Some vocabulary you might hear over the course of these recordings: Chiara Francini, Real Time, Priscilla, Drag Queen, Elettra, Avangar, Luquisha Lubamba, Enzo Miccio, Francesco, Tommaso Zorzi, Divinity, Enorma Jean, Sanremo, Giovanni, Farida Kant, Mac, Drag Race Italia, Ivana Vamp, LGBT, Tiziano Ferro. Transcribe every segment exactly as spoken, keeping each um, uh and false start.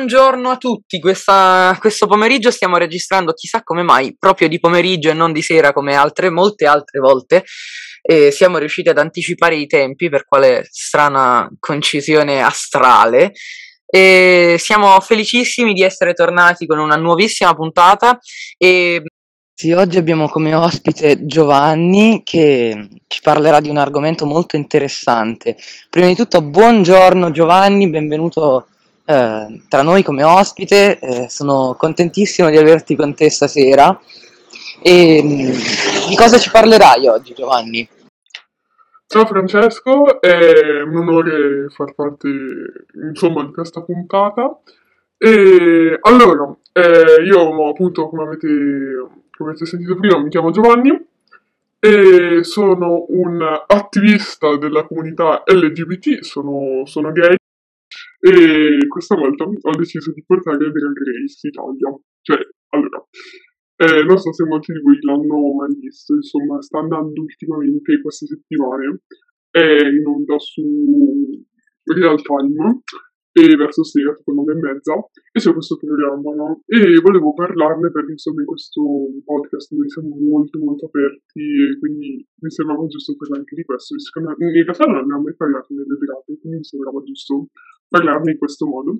Buongiorno a tutti, Questa, questo pomeriggio stiamo registrando chissà come mai proprio di pomeriggio e non di sera come altre molte altre volte, e siamo riusciti ad anticipare i tempi per quale strana concisione astrale, e siamo felicissimi di essere tornati con una nuovissima puntata. E sì, oggi abbiamo come ospite Giovanni che ci parlerà di un argomento molto interessante. Prima di tutto buongiorno Giovanni, benvenuto tra noi come ospite, eh, sono contentissimo di averti con te stasera. E di cosa ci parlerai oggi, Giovanni? Ciao Francesco, è un onore far parte insomma di questa puntata. E allora, eh, io appunto come avete, come avete sentito prima mi chiamo Giovanni e sono un attivista della comunità L G B T, sono, sono gay. E questa volta ho deciso di portare Drag Race Italia. Cioè, allora, eh, non so se molti di voi l'hanno mai visto, insomma, sta andando ultimamente queste settimane eh, in onda su Real Time, e verso sera, tipo nove e mezza, e c'è questo programma, no? E volevo parlarne perché, insomma, in questo podcast noi siamo molto, molto aperti, e quindi mi sembrava giusto parlare anche di questo. In realtà non abbiamo mai parlato delle drag, quindi mi sembrava giusto parlarne in questo modo.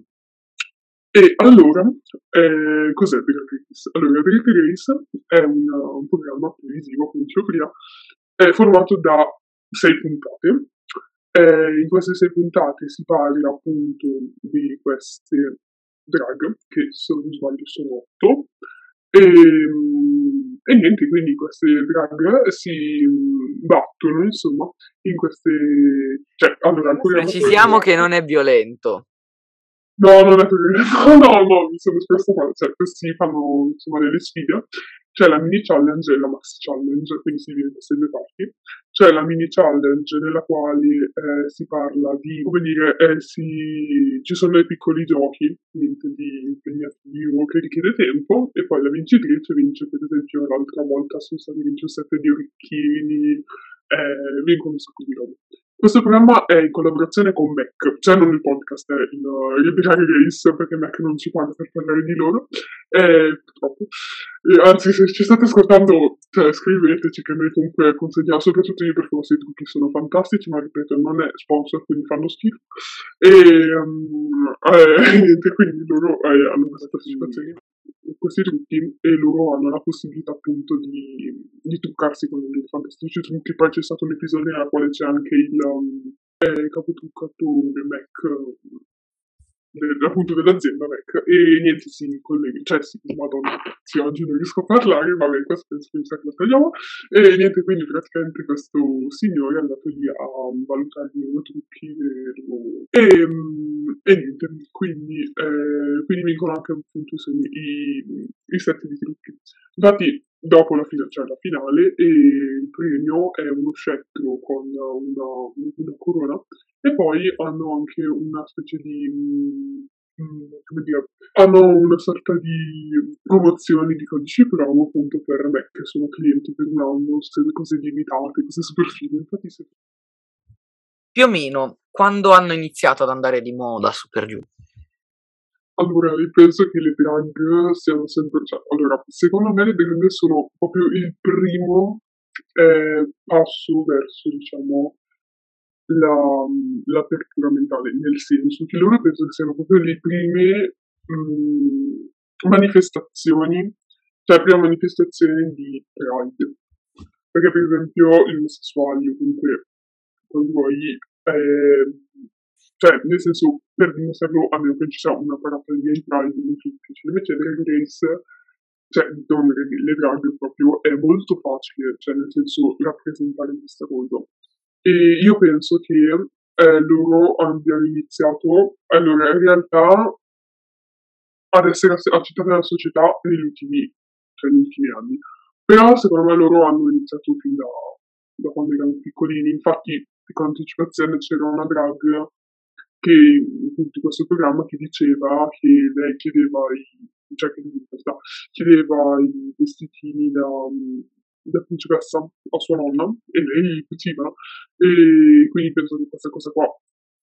E allora, eh, cos'è Drag Race? Allora, Drag Race è un, un programma televisivo, come dicevo prima, è formato da sei puntate. Eh, in queste sei puntate si parla appunto di queste drag, che se non sbaglio sono otto, e, e niente, quindi queste drag si battono insomma in queste... cioè, allora, precisiamo che non è violento. No, non è violento, no, no, mi sono espresso male, cioè questi fanno insomma delle sfide. C'è la mini challenge e la max challenge, quindi si divide queste due parti. C'è la mini challenge nella quale eh, si parla di, come dire, eh, si... ci sono dei piccoli giochi, niente di impegnativi o che richiede tempo, e poi la vincitrice vince, per esempio l'altra volta sono stati vinti un set di orecchini, eh, vengono un sacco di robe. Questo programma è in collaborazione con Mac, cioè non il podcast, è il, il Drag Race, perché Mac non ci paga per parlare di loro, eh, purtroppo. E, anzi, se ci state ascoltando, cioè, scriveteci che noi comunque consegniamo, soprattutto io perché i vostri trucchi sono fantastici, ma ripeto, non è sponsor, quindi fanno schifo. E um, eh, niente, quindi loro eh, hanno questa partecipazione in questi trucchi e loro hanno la possibilità appunto di, di truccarsi con dei fantastici trucchi. Poi c'è stato un episodio nella quale c'è anche il um, eh, capotruccatore Mac, de, appunto dell'azienda Mac, e niente, sì, colleghi, cioè sì, madonna, sì, oggi non riesco a parlare, vabbè, questo penso che mi sa che lo tagliamo, e niente, quindi praticamente questo signore è andato lì a valutare i loro trucchi e loro... E, e niente, quindi, eh, quindi vincono anche appunto i, i set di trucchi. Infatti dopo la fine c'è cioè la finale e il premio è uno scettro con una, una corona, e poi hanno anche una specie di come dire, hanno una sorta di promozione di codici promo appunto per me che sono clienti per un anno, cose limitate, cose super fine. Infatti se... più o meno quando hanno iniziato ad andare di moda super giù? Allora, io penso che le drag siano sempre... Cioè, allora, secondo me le drag sono proprio il primo eh, passo verso, diciamo, la, l'apertura mentale, nel senso che loro penso che siano proprio le prime mh, manifestazioni, cioè la prima manifestazione di Pride. Perché, per esempio, gli omosessuali, o comunque, quando vuoi... Eh, Cioè, nel senso, per dimostrarlo, a meno che ci sia una parata di gay pride molto difficile, invece Drag Race, cioè, non le drag proprio, è molto facile, cioè, nel senso, rappresentare questa cosa. E io penso che eh, loro abbiano iniziato, allora, in realtà, ad essere accettati dalla società negli ultimi, cioè, negli ultimi anni. Però, secondo me, loro hanno iniziato fin da, da quando erano piccolini. Infatti, con anticipazione c'era una drag che in questo programma che diceva che lei chiedeva i, cioè che in realtà chiedeva i vestitini da, da principessa a sua nonna e lei cuciva, e quindi penso che questa cosa qua,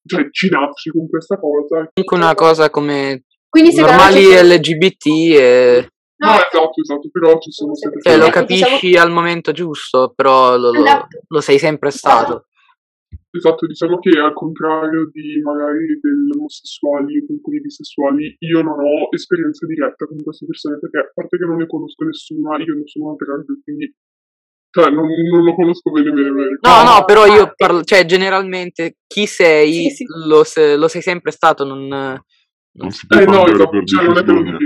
cioè ci nasce con questa cosa. Anche una cosa come Quindi se normali c'è... L G B T e... No, no, esatto, esatto, però ci sono sempre... Cioè, lo capisci diciamo... al momento giusto, però lo, lo, esatto. lo sei sempre stato. Esatto, diciamo che al contrario di magari degli omosessuali, alcuni bisessuali, io non ho esperienza diretta con queste persone, perché a parte che non ne conosco nessuna, io non sono una drag, quindi... Cioè, non, non lo conosco bene bene bene. No, no, però io parlo... Cioè, generalmente, chi sei, sì, sì. Lo, se, lo sei sempre stato, non... Non si può eh no, esatto, per cioè, non è quello che...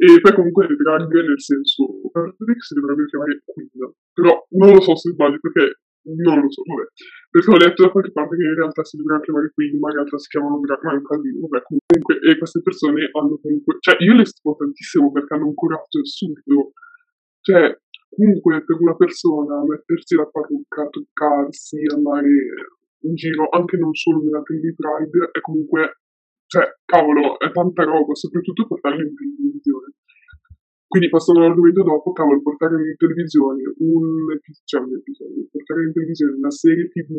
E poi comunque le drag nel senso si dovrebbero chiamare queen, però non lo so se sbaglio perché non lo so, vabbè, perché ho letto da qualche parte che in realtà si dovrebbero chiamare queen, ma in realtà si chiamano drag, ma in casino, vabbè, comunque, e queste persone hanno comunque, cioè io le stimo tantissimo perché hanno un coraggio assurdo, cioè comunque per una persona mettersi la parrucca, toccarsi, andare in giro, anche non solo nella T V Pride, è comunque... Cioè, cavolo, è tanta roba, soprattutto portarla in televisione. Quindi, passando all'argomento dopo, cavolo, portare in televisione un episodio, cioè un episodio, portare in televisione una serie T V,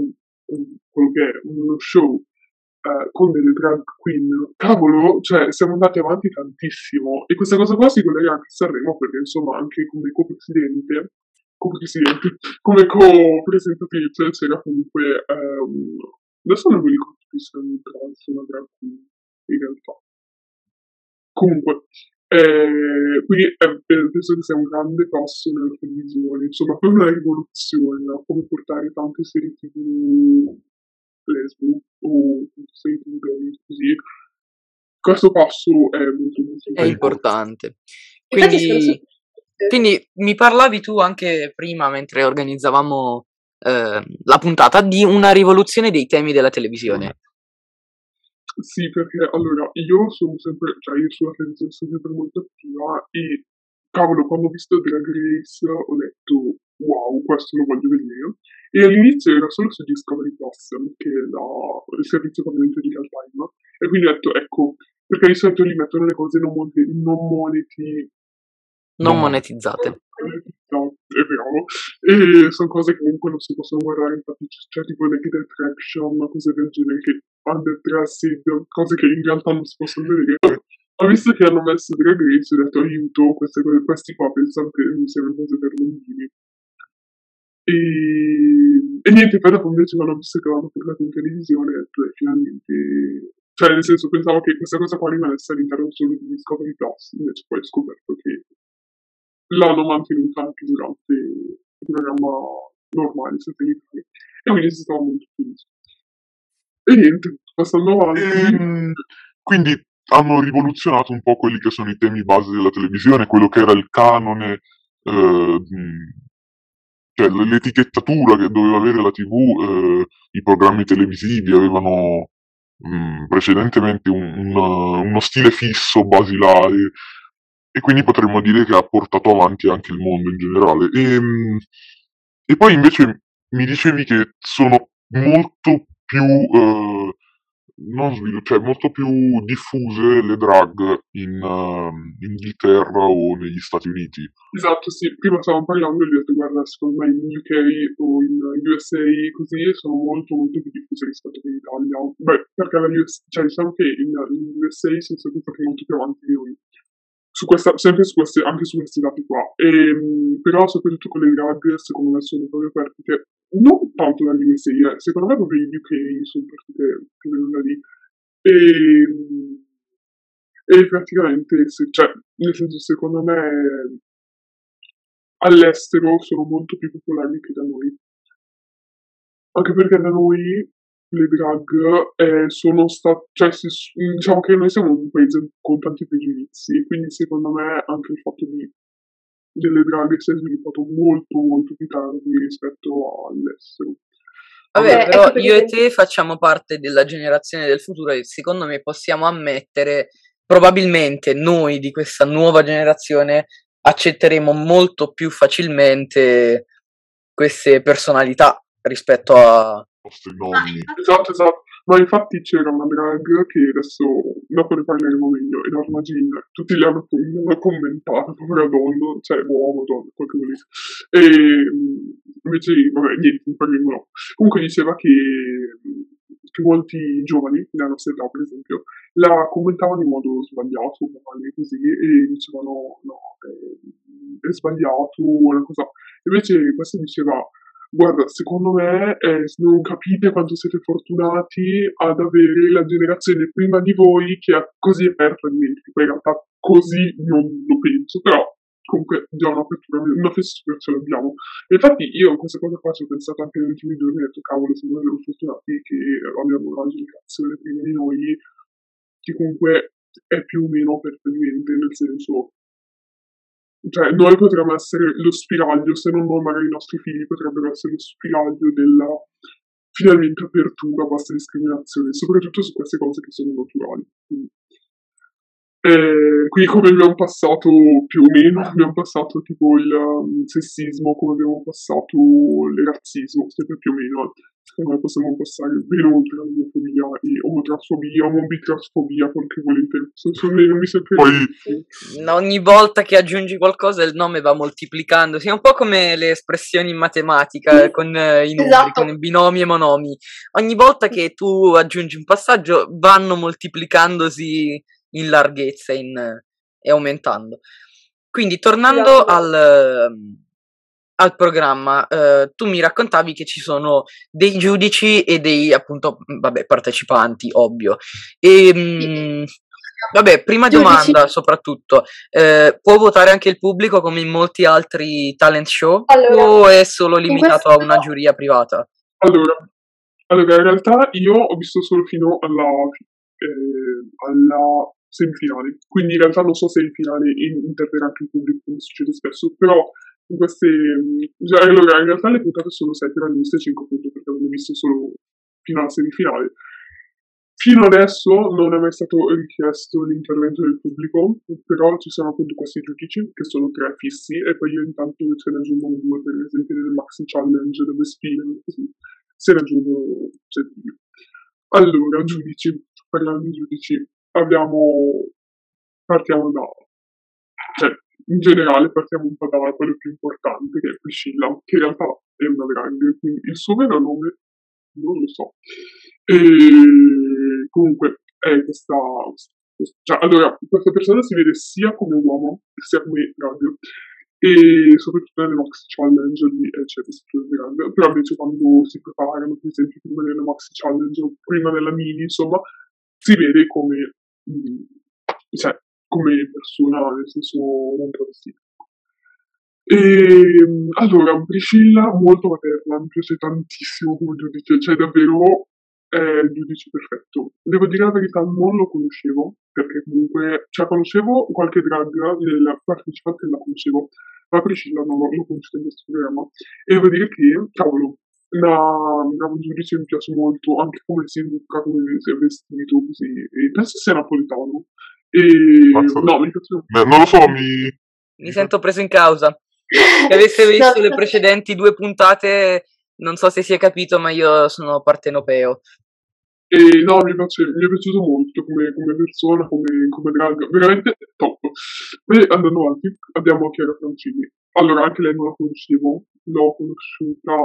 quello che è uno show eh, con delle drag queen, cavolo, cioè, siamo andati avanti tantissimo. E questa cosa qua si collega anche a Sanremo, perché insomma, anche come co-presidente, co-presidente, come co-presentatrice c'era comunque, ehm, adesso non mi ricordo chi sono una drag queen. In realtà. Comunque, eh, quindi eh, penso che sia un grande passo nella televisione, insomma, poi una rivoluzione, no? Come portare tante serie T V lesbo o serie T V gay, così. Questo passo è molto, molto è importante. Quindi, quindi mi parlavi tu anche prima, mentre organizzavamo eh, la puntata, di una rivoluzione dei temi della televisione. Sì, perché allora io sono sempre, cioè io sulla televisione sono sempre molto attiva e cavolo, quando ho visto Drag Race ho detto wow, questo lo voglio vedere. E all'inizio era solo su Discovery Plus, che è la, il servizio pagante di Real Time, e quindi ho detto ecco, perché di solito li mettono le cose non, monte, non monetizzate. Non monetizzate. È vero, e sono cose che comunque non si possono guardare, infatti c'è tipo Naked Attraction, cose del genere, che underdressed, cose che in realtà non si possono vedere. Ho visto che hanno messo Drag Race, ho detto aiuto, queste cose, questi qua pensano che non siano cose per bambini. E, e niente, poi dopo invece quando ho visto che l'hanno portato in televisione ho detto eh, finalmente... Cioè nel senso pensavo che questa cosa qua rimanesse all'interno solo di Discovery Plus, invece poi ho scoperto che l'hanno mantenuta anche durante il programma normale, satellitare, e quindi si stava molto felice. E niente, passando avanti. E, quindi hanno rivoluzionato un po' quelli che sono i temi base della televisione, quello che era il canone, eh, cioè l'etichettatura che doveva avere la T V, eh, i programmi televisivi avevano mh, precedentemente un, un, uno stile fisso, basilare, e quindi potremmo dire che ha portato avanti anche il mondo in generale. E, e poi invece mi dicevi che sono molto più eh, non sviluppo, cioè molto più diffuse le drag in uh, Inghilterra o negli Stati Uniti. Esatto, sì, prima stavamo parlando e gli ho detto guarda, secondo me in U K o in U S A così sono molto molto più diffuse rispetto che in Italia. Beh, perché la U S A, cioè diciamo che in, in U S A sono sempre stati molto più avanti di noi. Su questa, sempre su questi, anche su questi lati qua, e, però soprattutto con le drag secondo me sono proprio partite non tanto dagli U S A, eh, secondo me proprio gli U K sono partite più o meno da lì, e, e praticamente, se, cioè, nel senso secondo me all'estero sono molto più popolari che da noi, anche perché da noi le drag eh, sono state, cioè si, diciamo che noi siamo un paese con tanti pregiudizi, quindi secondo me anche il fatto di delle drag si è sviluppato molto molto più tardi rispetto all'estero. Vabbè, eh, però io e te facciamo parte della generazione del futuro e secondo me possiamo ammettere, probabilmente noi di questa nuova generazione accetteremo molto più facilmente queste personalità rispetto a nomi. Esatto, esatto. Ma infatti c'era una drag che adesso dopo ne parleremo meglio, Enorma Jean. Tutti li hanno, li hanno commentato, povera donna, cioè uomo, donna, quel che volete. E invece, vabbè, niente, ne parliamo no. Comunque diceva che, che molti giovani della nostra età, per esempio, la commentavano in modo sbagliato, male, così, e dicevano no, è, è sbagliato, una cosa. Invece questo diceva: guarda, secondo me eh, non capite quanto siete fortunati ad avere la generazione prima di voi che è così aperta di mente. Poi in realtà così non lo penso, però comunque già un'apertura, una fessura ce l'abbiamo. E infatti io questa cosa qua ci ho pensato anche negli ultimi giorni e ho detto: cavolo, siamo davvero fortunati che abbiamo una generazione prima di noi che comunque è più o meno aperta di mente, nel senso... Cioè, noi potremmo essere lo spiraglio, se non noi, magari i nostri figli potrebbero essere lo spiraglio della finalmente apertura a questa discriminazione, soprattutto su queste cose che sono naturali. Eh, qui come abbiamo passato più o meno, abbiamo passato tipo il um, sessismo, come abbiamo passato il razzismo, sempre più o meno, secondo me possiamo passare ben oltre la omofobia e omotransfobia, omobitransfobia, quel che volete. Sono, non mi sempre... Poi... Ogni volta che aggiungi qualcosa il nome va moltiplicando, sì, è un po' come le espressioni in matematica, mm. con eh, i numeri, esatto. Con binomi e monomi. Ogni volta che tu aggiungi un passaggio vanno moltiplicandosi in larghezza in, e aumentando. Quindi tornando al, al programma, eh, tu mi raccontavi che ci sono dei giudici e dei, appunto, vabbè, partecipanti, ovvio. E, mh, vabbè, prima domanda soprattutto, eh, può votare anche il pubblico come in molti altri talent show, allora, o è solo limitato a una giuria privata? Allora, allora, in realtà io ho visto solo fino alla... Eh, alla semifinale, quindi in realtà non so se il finale interverrà anche il pubblico, come succede spesso, però in queste cioè, allora in realtà le puntate sono sette randomisti e cinque punti, perché abbiamo visto solo fino alla semifinale. Fino adesso non è mai stato richiesto l'intervento del pubblico, però ci sono appunto questi giudici che sono tre fissi, e poi io intanto ce ne aggiungo due, per esempio nel Maxi Challenge dove sfidano, così se ne aggiungo cioè, allora giudici, parliamo di giudici. Abbiamo, partiamo da, cioè, in generale partiamo un po' da quello più importante, che è Priscilla, che in realtà è una grande, quindi il suo vero nome non lo so. E comunque è questa, cioè, allora, questa persona si vede sia come uomo, sia come radio, e soprattutto nelle Maxi Challenge lì eh, c'è questo grande, però invece quando si preparano, per esempio, prima della Maxi Challenge o prima della Mini, insomma, si vede come, cioè, come persona, nel senso non travestita. E allora, Priscilla, molto materna, mi piace tantissimo come giudice, cioè davvero è il giudice perfetto. Devo dire la verità, non lo conoscevo, perché comunque, cioè conoscevo qualche drag del partecipante, la conoscevo, ma Priscilla non l'ho conosciuta in questo programma. E devo dire che, cavolo, la brava giudice mi piace molto, anche come si educa, come si è vestito, così, e penso sia napoletano. E... no, mi piace... Beh, non lo so, mi... mi sento preso in causa. Se avesse visto le precedenti due puntate, non so se si è capito, ma io sono partenopeo. E no, mi, piace, mi è piaciuto molto come, come persona, come, come drag, veramente top. E andando avanti, abbiamo Chiara Francini. Allora, anche lei non la conoscevo, l'ho conosciuta...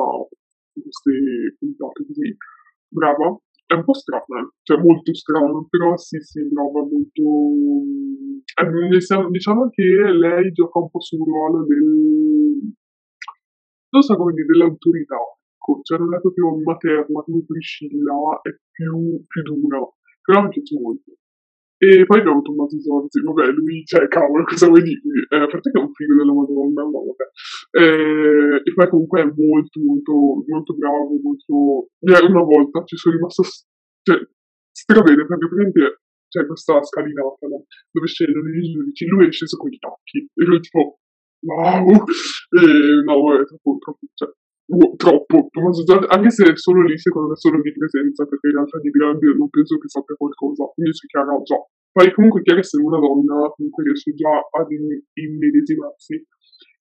queste puntate così, brava, è un po' strana, cioè molto strana, però sì, sì, brava, molto... Diciamo che lei gioca un po' sul ruolo del... non so come dire, dell'autorità, cioè non è proprio materna come Priscilla, è più, più dura, però mi piace molto. E poi abbiamo Tommaso Zorzi, vabbè, lui, cioè, cavolo, cosa vuoi dirmi? Eh, a parte che è un figlio della Madonna, ma vabbè. Eh, e poi comunque è molto, molto, molto bravo, molto... Eh, una volta ci sono rimasto, cioè, strabene, perché praticamente c'è questa scalinata, no? Dove scendono i giudici, lui è sceso con i tacchi, e lui tipo, wow! Eh, no, è troppo, troppo, cioè... Oh, troppo, Tommaso Zorzi, anche se è solo lì, secondo me è solo di presenza, perché in realtà di grande non penso che sappia qualcosa, invece Chiara già. Poi comunque Chiara, essendo una donna, comunque riesce già ad immedesimarsi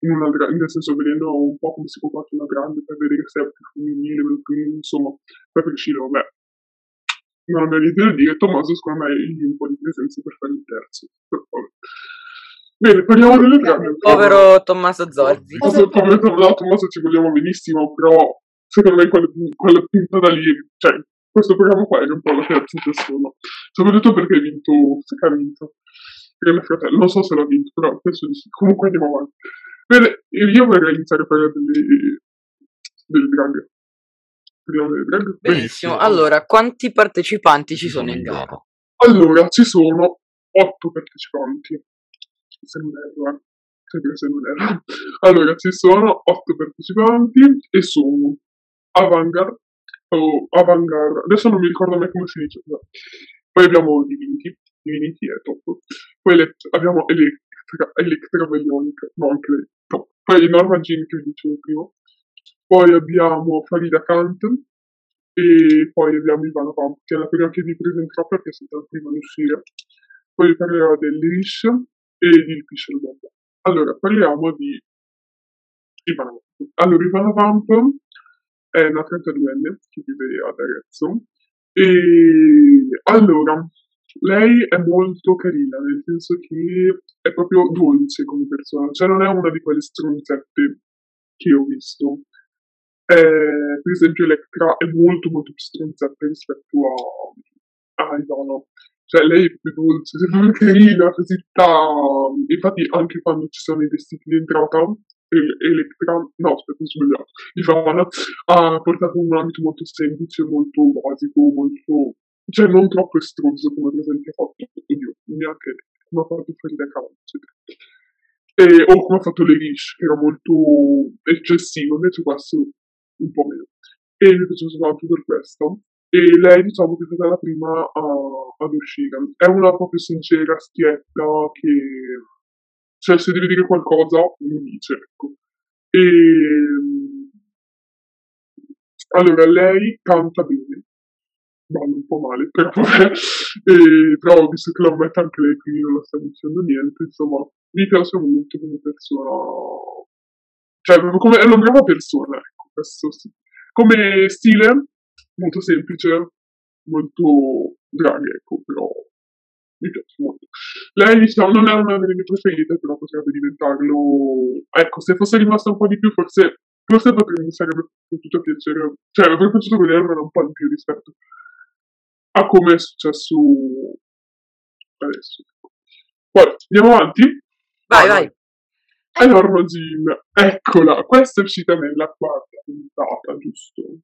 in una grande, nel senso vedendo un po' come si comporta una grande per vedere se è più femminile, più femminile, insomma, per riuscire, vabbè. Non ho niente da dire, Tommaso secondo me è lì un po' di presenza per fare il terzo, per favore. Bene, parliamo delle drag. Povero Tommaso Zorzi. Come tra l'altro, Tommaso ci vogliamo benissimo, però secondo me quella, quella puntata lì, cioè, questo programma qua è un po' la piazza di nessuno, soprattutto perché hai vinto che ha vinto non so se l'ha vinto, però penso di sì. Comunque andiamo avanti. Bene, io vorrei iniziare a parlare delle, delle drag. Benissimo. Benissimo, allora quanti partecipanti ci sono in gara? Allora ci sono otto partecipanti. Se non erro, sempre se non erro. Allora ci sono otto partecipanti e sono Avangar o Avangar. Adesso non mi ricordo mai come si dice. No. Poi abbiamo Divinity, Divinity è top. Poi Elettra, abbiamo Elettra, Elettra Velonica, no anche lei top. Poi Enorma Jean che vi dicevo prima. Poi abbiamo Farida Kant e poi abbiamo Ivana Vamp, che è la prima che vi presenterò perché è stata la prima ad uscire. Poi vi parlerò dell'Irish e di Luquisha Lubamba. Allora, parliamo di Ivana Vamp. Allora, Ivana Vamp è una trentaduenne che vive ad Arezzo. E allora, lei è molto carina, nel senso che è proprio dolce come persona. Cioè non è una di quelle stronzette che ho visto. Eh, per esempio Elettra è molto molto più stronzata rispetto a, a Ivana, cioè lei è più dolce, è più carina, così ta... infatti anche quando ci sono i vestiti di entrata Elettra, no aspetta ho sbagliato, Ivana ha portato un ambito molto semplice, molto basico, molto, cioè non troppo estroso come per esempio ha fatto, oddio, neanche come ha fatto Farida Kant, eccetera. E, o come ha fatto l'Irish, che era molto eccessivo, invece questo un po' meno. E mi piace soltanto per questo. E lei, diciamo, che è stata la prima a, ad uscire. È una proprio sincera, schietta, che... cioè, se deve dire qualcosa, lo dice, ecco. E... allora, lei canta bene. Ballo un po' male, però vabbè. E, però, visto che la mette anche lei, quindi non la sta dicendo niente, insomma... mi piace molto come persona, cioè come, è una brava persona, ecco, questo sì. Come stile, molto semplice, molto drag, ecco, però mi piace molto. Lei, diciamo, non è una delle mie preferite, però potrebbe diventarlo, ecco, se fosse rimasta un po' di più, forse, forse potrebbe, mi sarebbe potuto piacere, cioè mi avrebbe potuto vederla un po' di più rispetto a come è successo adesso. Poi, andiamo avanti. Vai, vai. Enorma Jean, eccola, questa è uscita nella quarta puntata, giusto?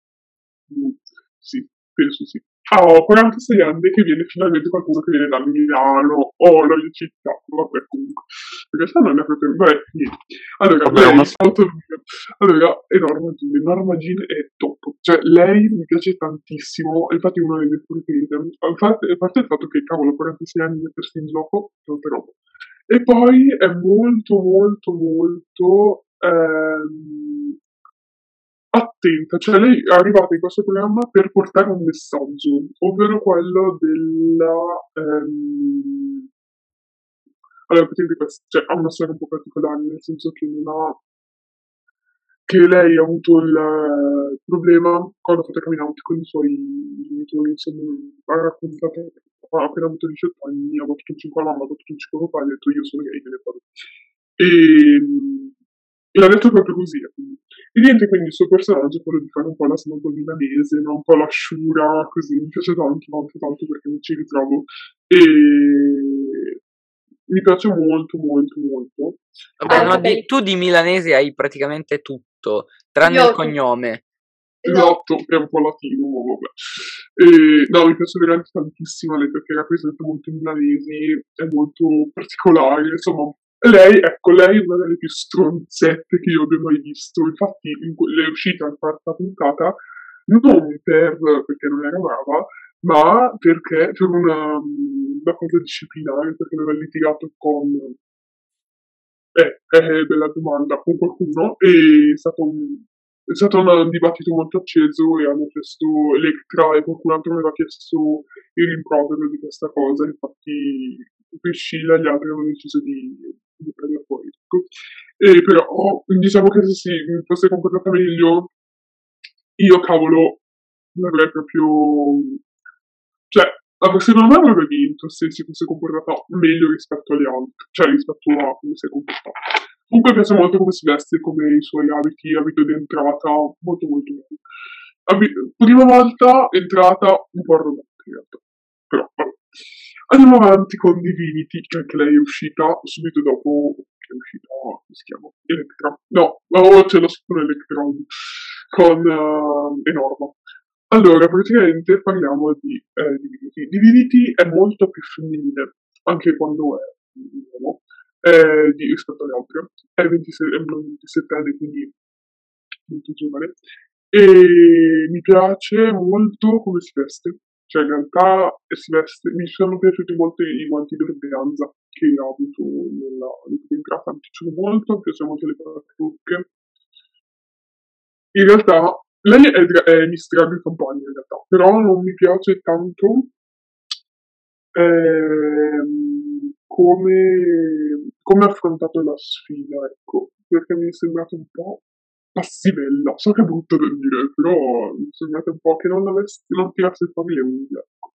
Mm, sì, penso sì. Ah, ho quarantasei anni che viene finalmente qualcuno che viene da Milano, o la mia città, vabbè, comunque. Perché non è proprio... vabbè, niente. Allora, vabbè, lei, una... allora, Enorma Jean, Enorma Jean è top. Cioè, lei mi piace tantissimo, infatti una delle mie preferite. A parte il fatto che, cavolo, quarantasei anni di mettersi in gioco, tanta roba. E poi è molto, molto, molto ehm, attenta. Cioè lei è arrivata in questo programma per portare un messaggio, ovvero quello della... Ehm... Allora, potete pensare, cioè, ha una storia un po' particolare, nel senso che non ha... che lei ha avuto il problema quando ha fatto camminare con i suoi genitori, insomma, ha raccontato... ha appena avuto diciotto anni, ha battuto un cinque alla mamma, ha battuto un cinque al papà, ha detto io sono gay, me ne parlo. E, e l'ha detto proprio così. E niente, quindi il suo personaggio è quello di fare un po' la snob milanese, no? Un po' l'asciura, così, mi piace tanto, tanto, tanto perché mi ci ritrovo. E mi piace molto, molto, molto. Vabbè, ah, ma di, tu di milanese hai praticamente tutto, tranne io... il cognome. Esatto, è un po' latino, vabbè. E, no, mi piace veramente tantissimo lei perché rappresenta molto i milanesi, è molto particolare, insomma. Lei, ecco, lei è una delle più stronzette che io abbia mai visto. Infatti, in que- è uscita in quarta puntata non per perché non era brava, ma perché per una, una cosa disciplinare, perché aveva litigato con... Eh, eh, bella domanda, con qualcuno, e è stato un... È stato un dibattito molto acceso e hanno chiesto Elettra e qualcun altro aveva chiesto il rimprovero di questa cosa, infatti Priscilla e gli altri hanno deciso di, di prendere fuori. E però diciamo che se si fosse comportata meglio, io cavolo l'avrei proprio... cioè, secondo me avrebbe vinto se si fosse comportata meglio rispetto agli altri, cioè rispetto a come si è comportata. Comunque piace molto come si veste, come i suoi abiti, abito di entrata, molto molto bene. prima volta entrata un po' arrogante in realtà, però vabbè. Andiamo avanti con Divinity, che anche lei è uscita subito dopo, che è uscita, oh, come si chiama? Elettra. No, oh, ce l'ho solo Elettra, con uh, Enorma. Allora, praticamente parliamo di eh, Divinity. Divinity è molto più femminile, anche quando è un uomo, eh, di, rispetto alle altre. È, ventisei, è una ventisettenne, quindi molto giovane. E mi piace molto come si veste. Cioè, in realtà si veste, mi sono piaciuti molto i guanti d'organza che ho avuto nella entrata, mi piacciono molto, mi piacciono molto le parrucche. In realtà, lei è, è Miss Drag Campania, in realtà, però non mi piace tanto ehm, come ha affrontato la sfida, ecco, perché mi è sembrato un po' passivella, so che è brutto da dire, però mi sembrate un po' che non l'avessi, non tirasse il pavimento, ecco.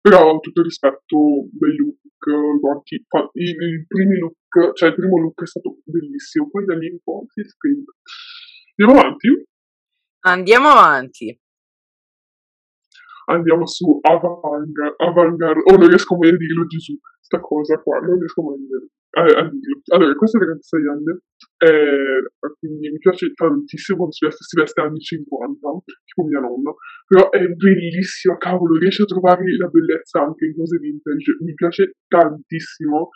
Però tutto rispetto, bei look, guardi, i, i primi look, cioè il primo look è stato bellissimo, poi da lì un po' si spinge. Andiamo avanti? Andiamo avanti. Andiamo su Avangar, Avangar, oh non riesco mai a dirlo, Gesù, sta cosa qua, non riesco mai a dirlo. Allora, questa ragazza Yann, eh, quindi mi piace tantissimo quando si veste, si veste anni cinquanta, tipo mia nonna, però è bellissima, cavolo, riesce a trovare la bellezza anche in cose vintage, mi piace tantissimo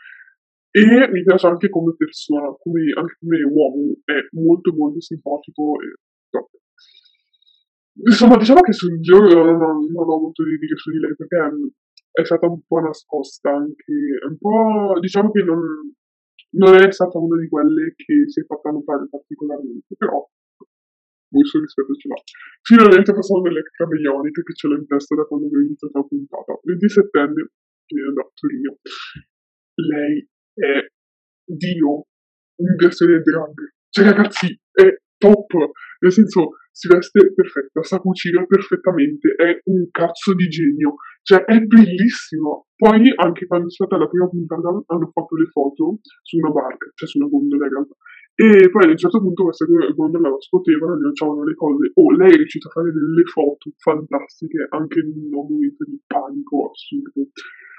e mi piace anche come persona, come, anche come uomo, è molto molto simpatico e top. Insomma, diciamo che sul gioco non, non, non ho molto da dire su di lei perché è stata un po' nascosta anche, un po', diciamo che non, non è stata una di quelle che si è fatta notare particolarmente, però il suo rispetto ce l'ha. Finalmente passando delle camelioniche che ce l'ho in testa da quando avevo iniziato la puntata. ventisettenne, che è andato a Torino, lei è Dio in versione drag. Cioè ragazzi, è top, nel senso si veste perfetta, sa cucire perfettamente, è un cazzo di genio, cioè è bellissimo. Poi anche quando è stata la prima puntata hanno fatto le foto su una barca, cioè su una gondola in realtà, e poi a un certo punto questa gondola la scuotevano e lanciavano le cose, oh lei è riuscita a fare delle foto fantastiche anche in un momento di panico assurdo.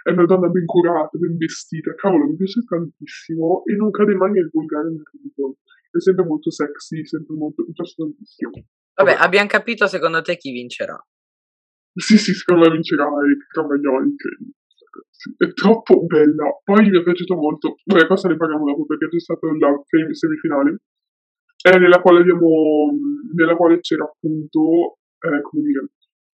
È una donna ben curata, ben vestita, cavolo, mi piace tantissimo e non cade mai nel volgare nel ridicolo. È sempre molto sexy, sempre molto, mi piace tantissimo. Vabbè, Vabbè, abbiamo capito secondo te chi vincerà. Sì, sì, secondo me vincerà Elettra Maglioni, che è troppo bella. Poi mi è piaciuto molto, vabbè, cosa ne parliamo dopo, perché c'è stata la semifinale, eh, nella, quale abbiamo, nella quale c'era appunto, eh, come dire,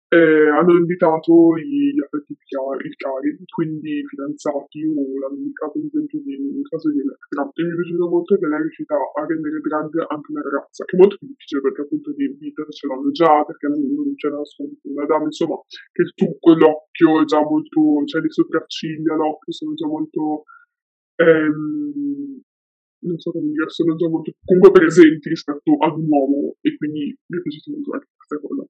eh, hanno invitato gli affetti cari, cari, quindi i fidanzati o l'amicato, ad esempio, nel caso di Elettra. E mi è piaciuto molto che lei è riuscita a rendere drag anche una ragazza, che è molto più difficile perché appunto di vita ce l'hanno già, perché non c'è la sua una dama, insomma, che il trucco e l'occhio è già molto, cioè le sopracciglia, l'occhio sono già molto, ehm, non so come dire, sono già molto comunque presenti rispetto ad un uomo, e quindi mi è piaciuto molto anche questa cosa.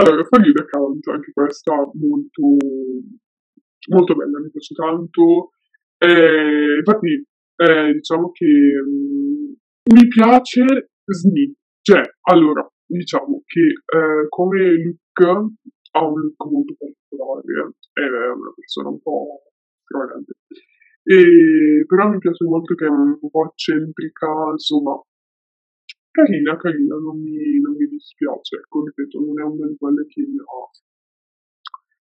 Allora, Farida Kant, anche questa molto, molto bella, mi piace tanto. Eh, infatti, eh, diciamo che um, mi piace Sni. Cioè, allora, diciamo che eh, come look ha un look molto particolare, è una persona un po' stravagante. E però mi piace molto che è un po' eccentrica, insomma. Carina, carina, non mi, non mi dispiace, ecco, ripeto, non è una di quelle che mi ha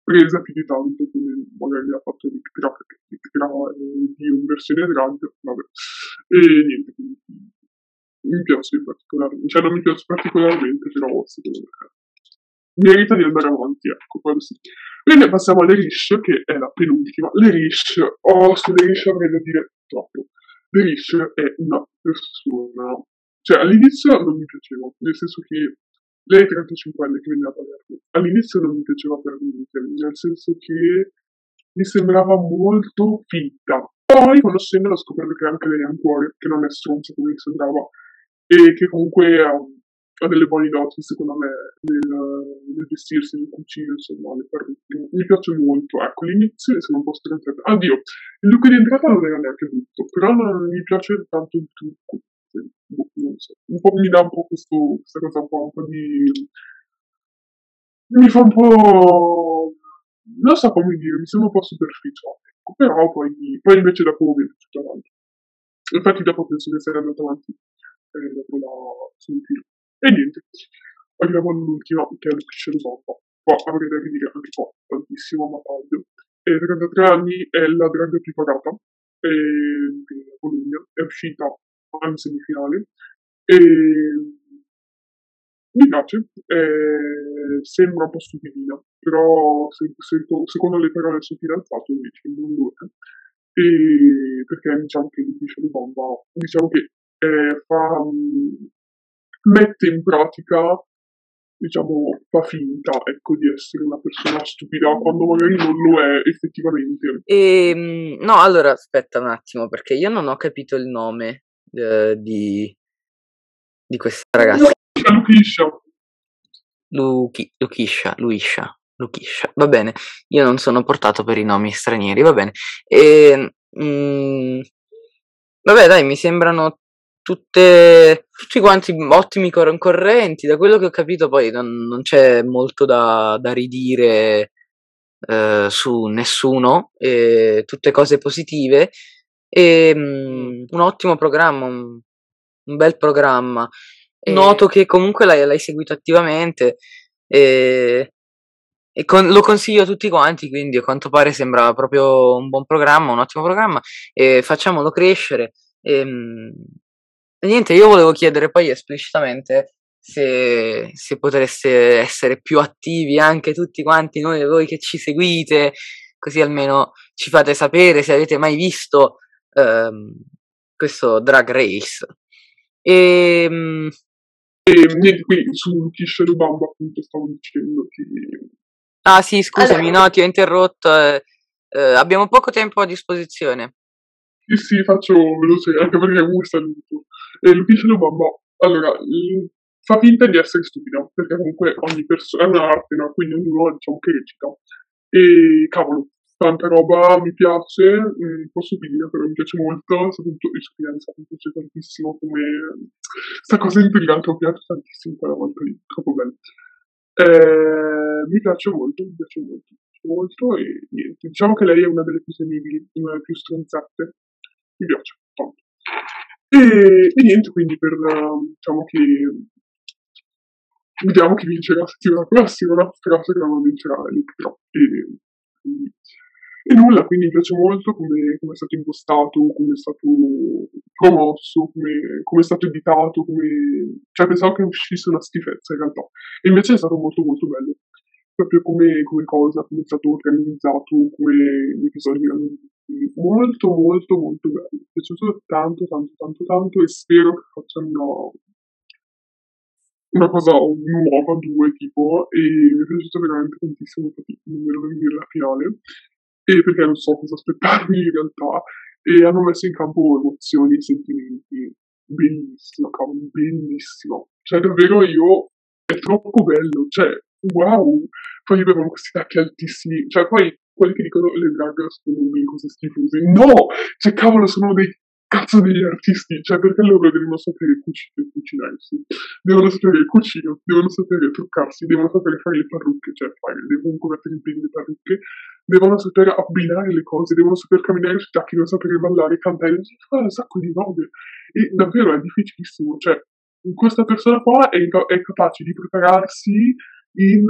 presa più di tanto, come magari ha fatto di tra, di, tra, eh, di un versione drag, vabbè, e niente, mi piace particolarmente, cioè non mi piace particolarmente, però secondo me merita di andare avanti, ecco, quello sì. Quindi passiamo alle Rish, che è la penultima. Le Rish, oh, sulle Rish avrei da dire troppo. Le Rish è una persona... Cioè, all'inizio non mi piaceva, nel senso che lei è trentacinquenne che veniva a Palermo. All'inizio non mi piaceva per niente, nel senso che mi sembrava molto finta. Poi, conoscendo, ho scoperto che anche lei ha un cuore, che non è stronza come mi sembrava, e che comunque ha, ha delle buone doti, secondo me, nel, nel vestirsi, nel cucire, insomma, le parrucche. Mi piace molto, ecco, all'inizio sono un po' stronzata. Addio, il look di entrata non era neanche brutto, però non mi piace tanto il trucco. Non so, un po' mi dà un po' questo, questa cosa un po', un po' di mi fa un po'... non so come dire, mi sembra un po' superficiale, però poi, poi invece dopo mi è piaciuto avanti. Infatti dopo penso che sarei andato avanti eh, dopo la sentire. E niente, arriviamo all'ultima, che è Luquisha Lubamba. Qua avrei da dire anche qua, tantissimo, ma taglio. E trentatré anni è la drag più pagata e, e Bologna, è uscita in semifinale e mi piace, e, sembra un po' stupidina, però se, se, secondo le parole del suo fidanzato invece non lo è, e, perché diciamo che Luquisha Lubamba diciamo che eh, fa, mette in pratica, diciamo, fa finta, ecco, di essere una persona stupida quando magari non lo è effettivamente. E, no, allora, aspetta un attimo, perché io non ho capito il nome eh, di, di questa ragazza. Luquisha. Luquisha, Luquisha, Luquisha, Luquisha. Va bene, io non sono portato per i nomi stranieri, va bene. E, mh, vabbè, dai, mi sembrano... Tutte, tutti quanti ottimi concorrenti, da quello che ho capito poi non, non c'è molto da, da ridire eh, su nessuno, eh, tutte cose positive e mh, un ottimo programma, un, un bel programma, e... noto che comunque l'hai, l'hai seguito attivamente e, e con, lo consiglio a tutti quanti, quindi a quanto pare sembra proprio un buon programma, un ottimo programma e facciamolo crescere e, mh, niente, io volevo chiedere poi esplicitamente se, se potreste essere più attivi anche tutti quanti noi e voi che ci seguite, così almeno ci fate sapere se avete mai visto ehm, questo Drag Race. E, mh... e niente, qui su Luquisha Lubamba appunto stavo dicendo che... Ah sì, scusami, allora... no, ti ho interrotto, eh, eh, abbiamo poco tempo a disposizione. Sì, sì, faccio veloce, anche perché mi saluto. E Luquisha Lubamba, allora, fa finta di essere stupida, perché comunque ogni persona è un'arte, no? Quindi ognuno diciamo che recita. E cavolo, tanta roba mi piace, mh, posso dire, però mi piace molto, soprattutto l'esperienza, mi piace tantissimo come... Sta cosa intrigante, mi piace tantissimo quella volta lì, troppo bella. Eh, mi piace molto, mi piace molto, molto e niente. Diciamo che lei è una delle più temibili, una delle più stronzate, mi piace tanto. E, e niente, quindi per diciamo che vediamo chi vincerà la settimana prossima, la però secondo me vincerà Elettra. E, e nulla, quindi mi piace molto come, come è stato impostato, come è stato promosso, come, come è stato editato, come... cioè pensavo che uscisse una schifezza in realtà. E invece è stato molto molto bello, proprio come, come cosa, come è stato organizzato, come gli episodi erano. Molto, molto, molto bello. Mi è piaciuto tanto, tanto, tanto, tanto e spero che facciano una cosa nuova, due tipo, e mi è piaciuto veramente tantissimo, non me lo voglio dire la finale, e perché non so cosa aspettarmi in realtà, e hanno messo in campo emozioni e sentimenti. Bellissimo, cavolo, bellissimo. Cioè, davvero io, è troppo bello, cioè, wow! Poi avevano questi tacchi altissimi, cioè poi... quelli che dicono le drag sono delle cose schifose. No! Cioè, cavolo, sono dei cazzo degli artisti. Cioè, perché loro devono sapere cucire, cucinarsi. Devono sapere cucire, devono sapere truccarsi, devono sapere fare le parrucche, cioè fare, devono mettere in piedi le parrucche, devono sapere abbinare le cose, devono saper camminare sui tacchi, devono sapere ballare, cantare, fare un sacco di robe. E davvero è difficilissimo. Cioè, questa persona qua è, è capace di prepararsi in...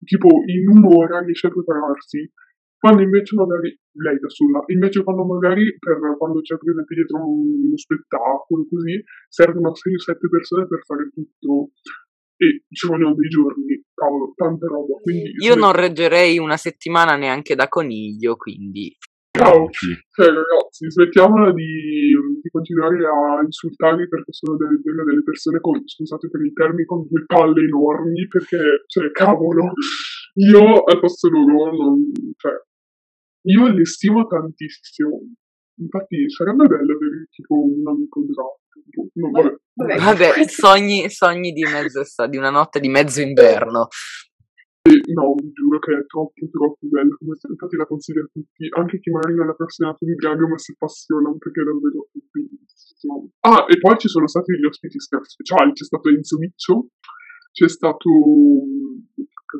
tipo in un'ora riesce a prepararsi, quando invece magari lei da sola, invece quando magari per quando c'è per esempio dietro un, uno spettacolo così, servono sei o sette persone per fare tutto e ci vogliono dei giorni, cavolo, tanta roba. Quindi, io se... non reggerei una settimana neanche da coniglio, quindi... Ciao, cioè ragazzi, smettiamola di, di continuare a insultarmi perché sono delle, delle, delle persone con, scusate per il termine, con due palle enormi, perché, cioè, cavolo, io al posto loro non, cioè, io le stimo tantissimo, infatti sarebbe bello avere tipo un amico drag, no, vabbè. Vabbè, vabbè sogni, sogni di mezzo estate, di una notte di mezzo inverno. No, vi giuro che è troppo troppo bello, come se, infatti la consiglio a tutti, anche chi magari non è appassionato di drag ma si appassiona perché è davvero bellissimo. Ah, e poi ci sono stati gli ospiti speciali, c'è stato Enzo Miccio, c'è stato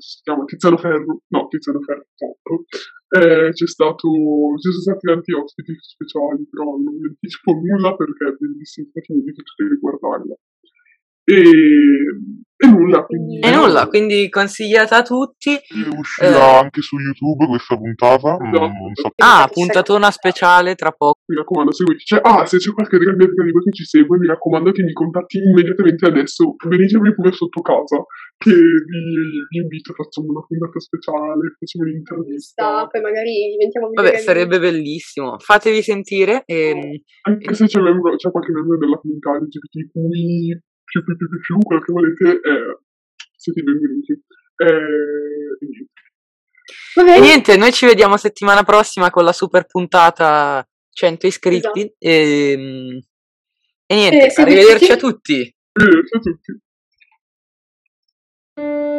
si chiama Tiziano Ferro, no Tiziano Ferro Pop, eh, c'è stato, ci sono stati tanti ospiti speciali, però non vi anticipo nulla perché è bellissimo, quindi potete guardarla. E, e nulla, quindi, e nulla, quindi consigliata a tutti. Uscirà eh. anche su YouTube questa puntata. Esatto. Non, non so. Ah, puntatona speciale tra poco. Mi raccomando, seguiteci. Ah, se c'è qualche ragazzo che ci segue, mi raccomando che mi contatti immediatamente adesso. Venitemi pure sotto casa, che vi, vi invito, facciamo una puntata speciale, facciamo un'intervista. Poi magari diventiamo migliori. Vabbè, sarebbe bellissimo. Fatevi sentire. E... anche se c'è, membro, c'è qualche membro della comunità L G B T Q I. Più, più, più, più, più, quello che volete, eh, siete benvenuti. Eh, niente. niente, noi ci vediamo settimana prossima con la super puntata cento iscritti. Esatto. E, e niente, eh, arrivederci a tutti. Arrivederci a tutti.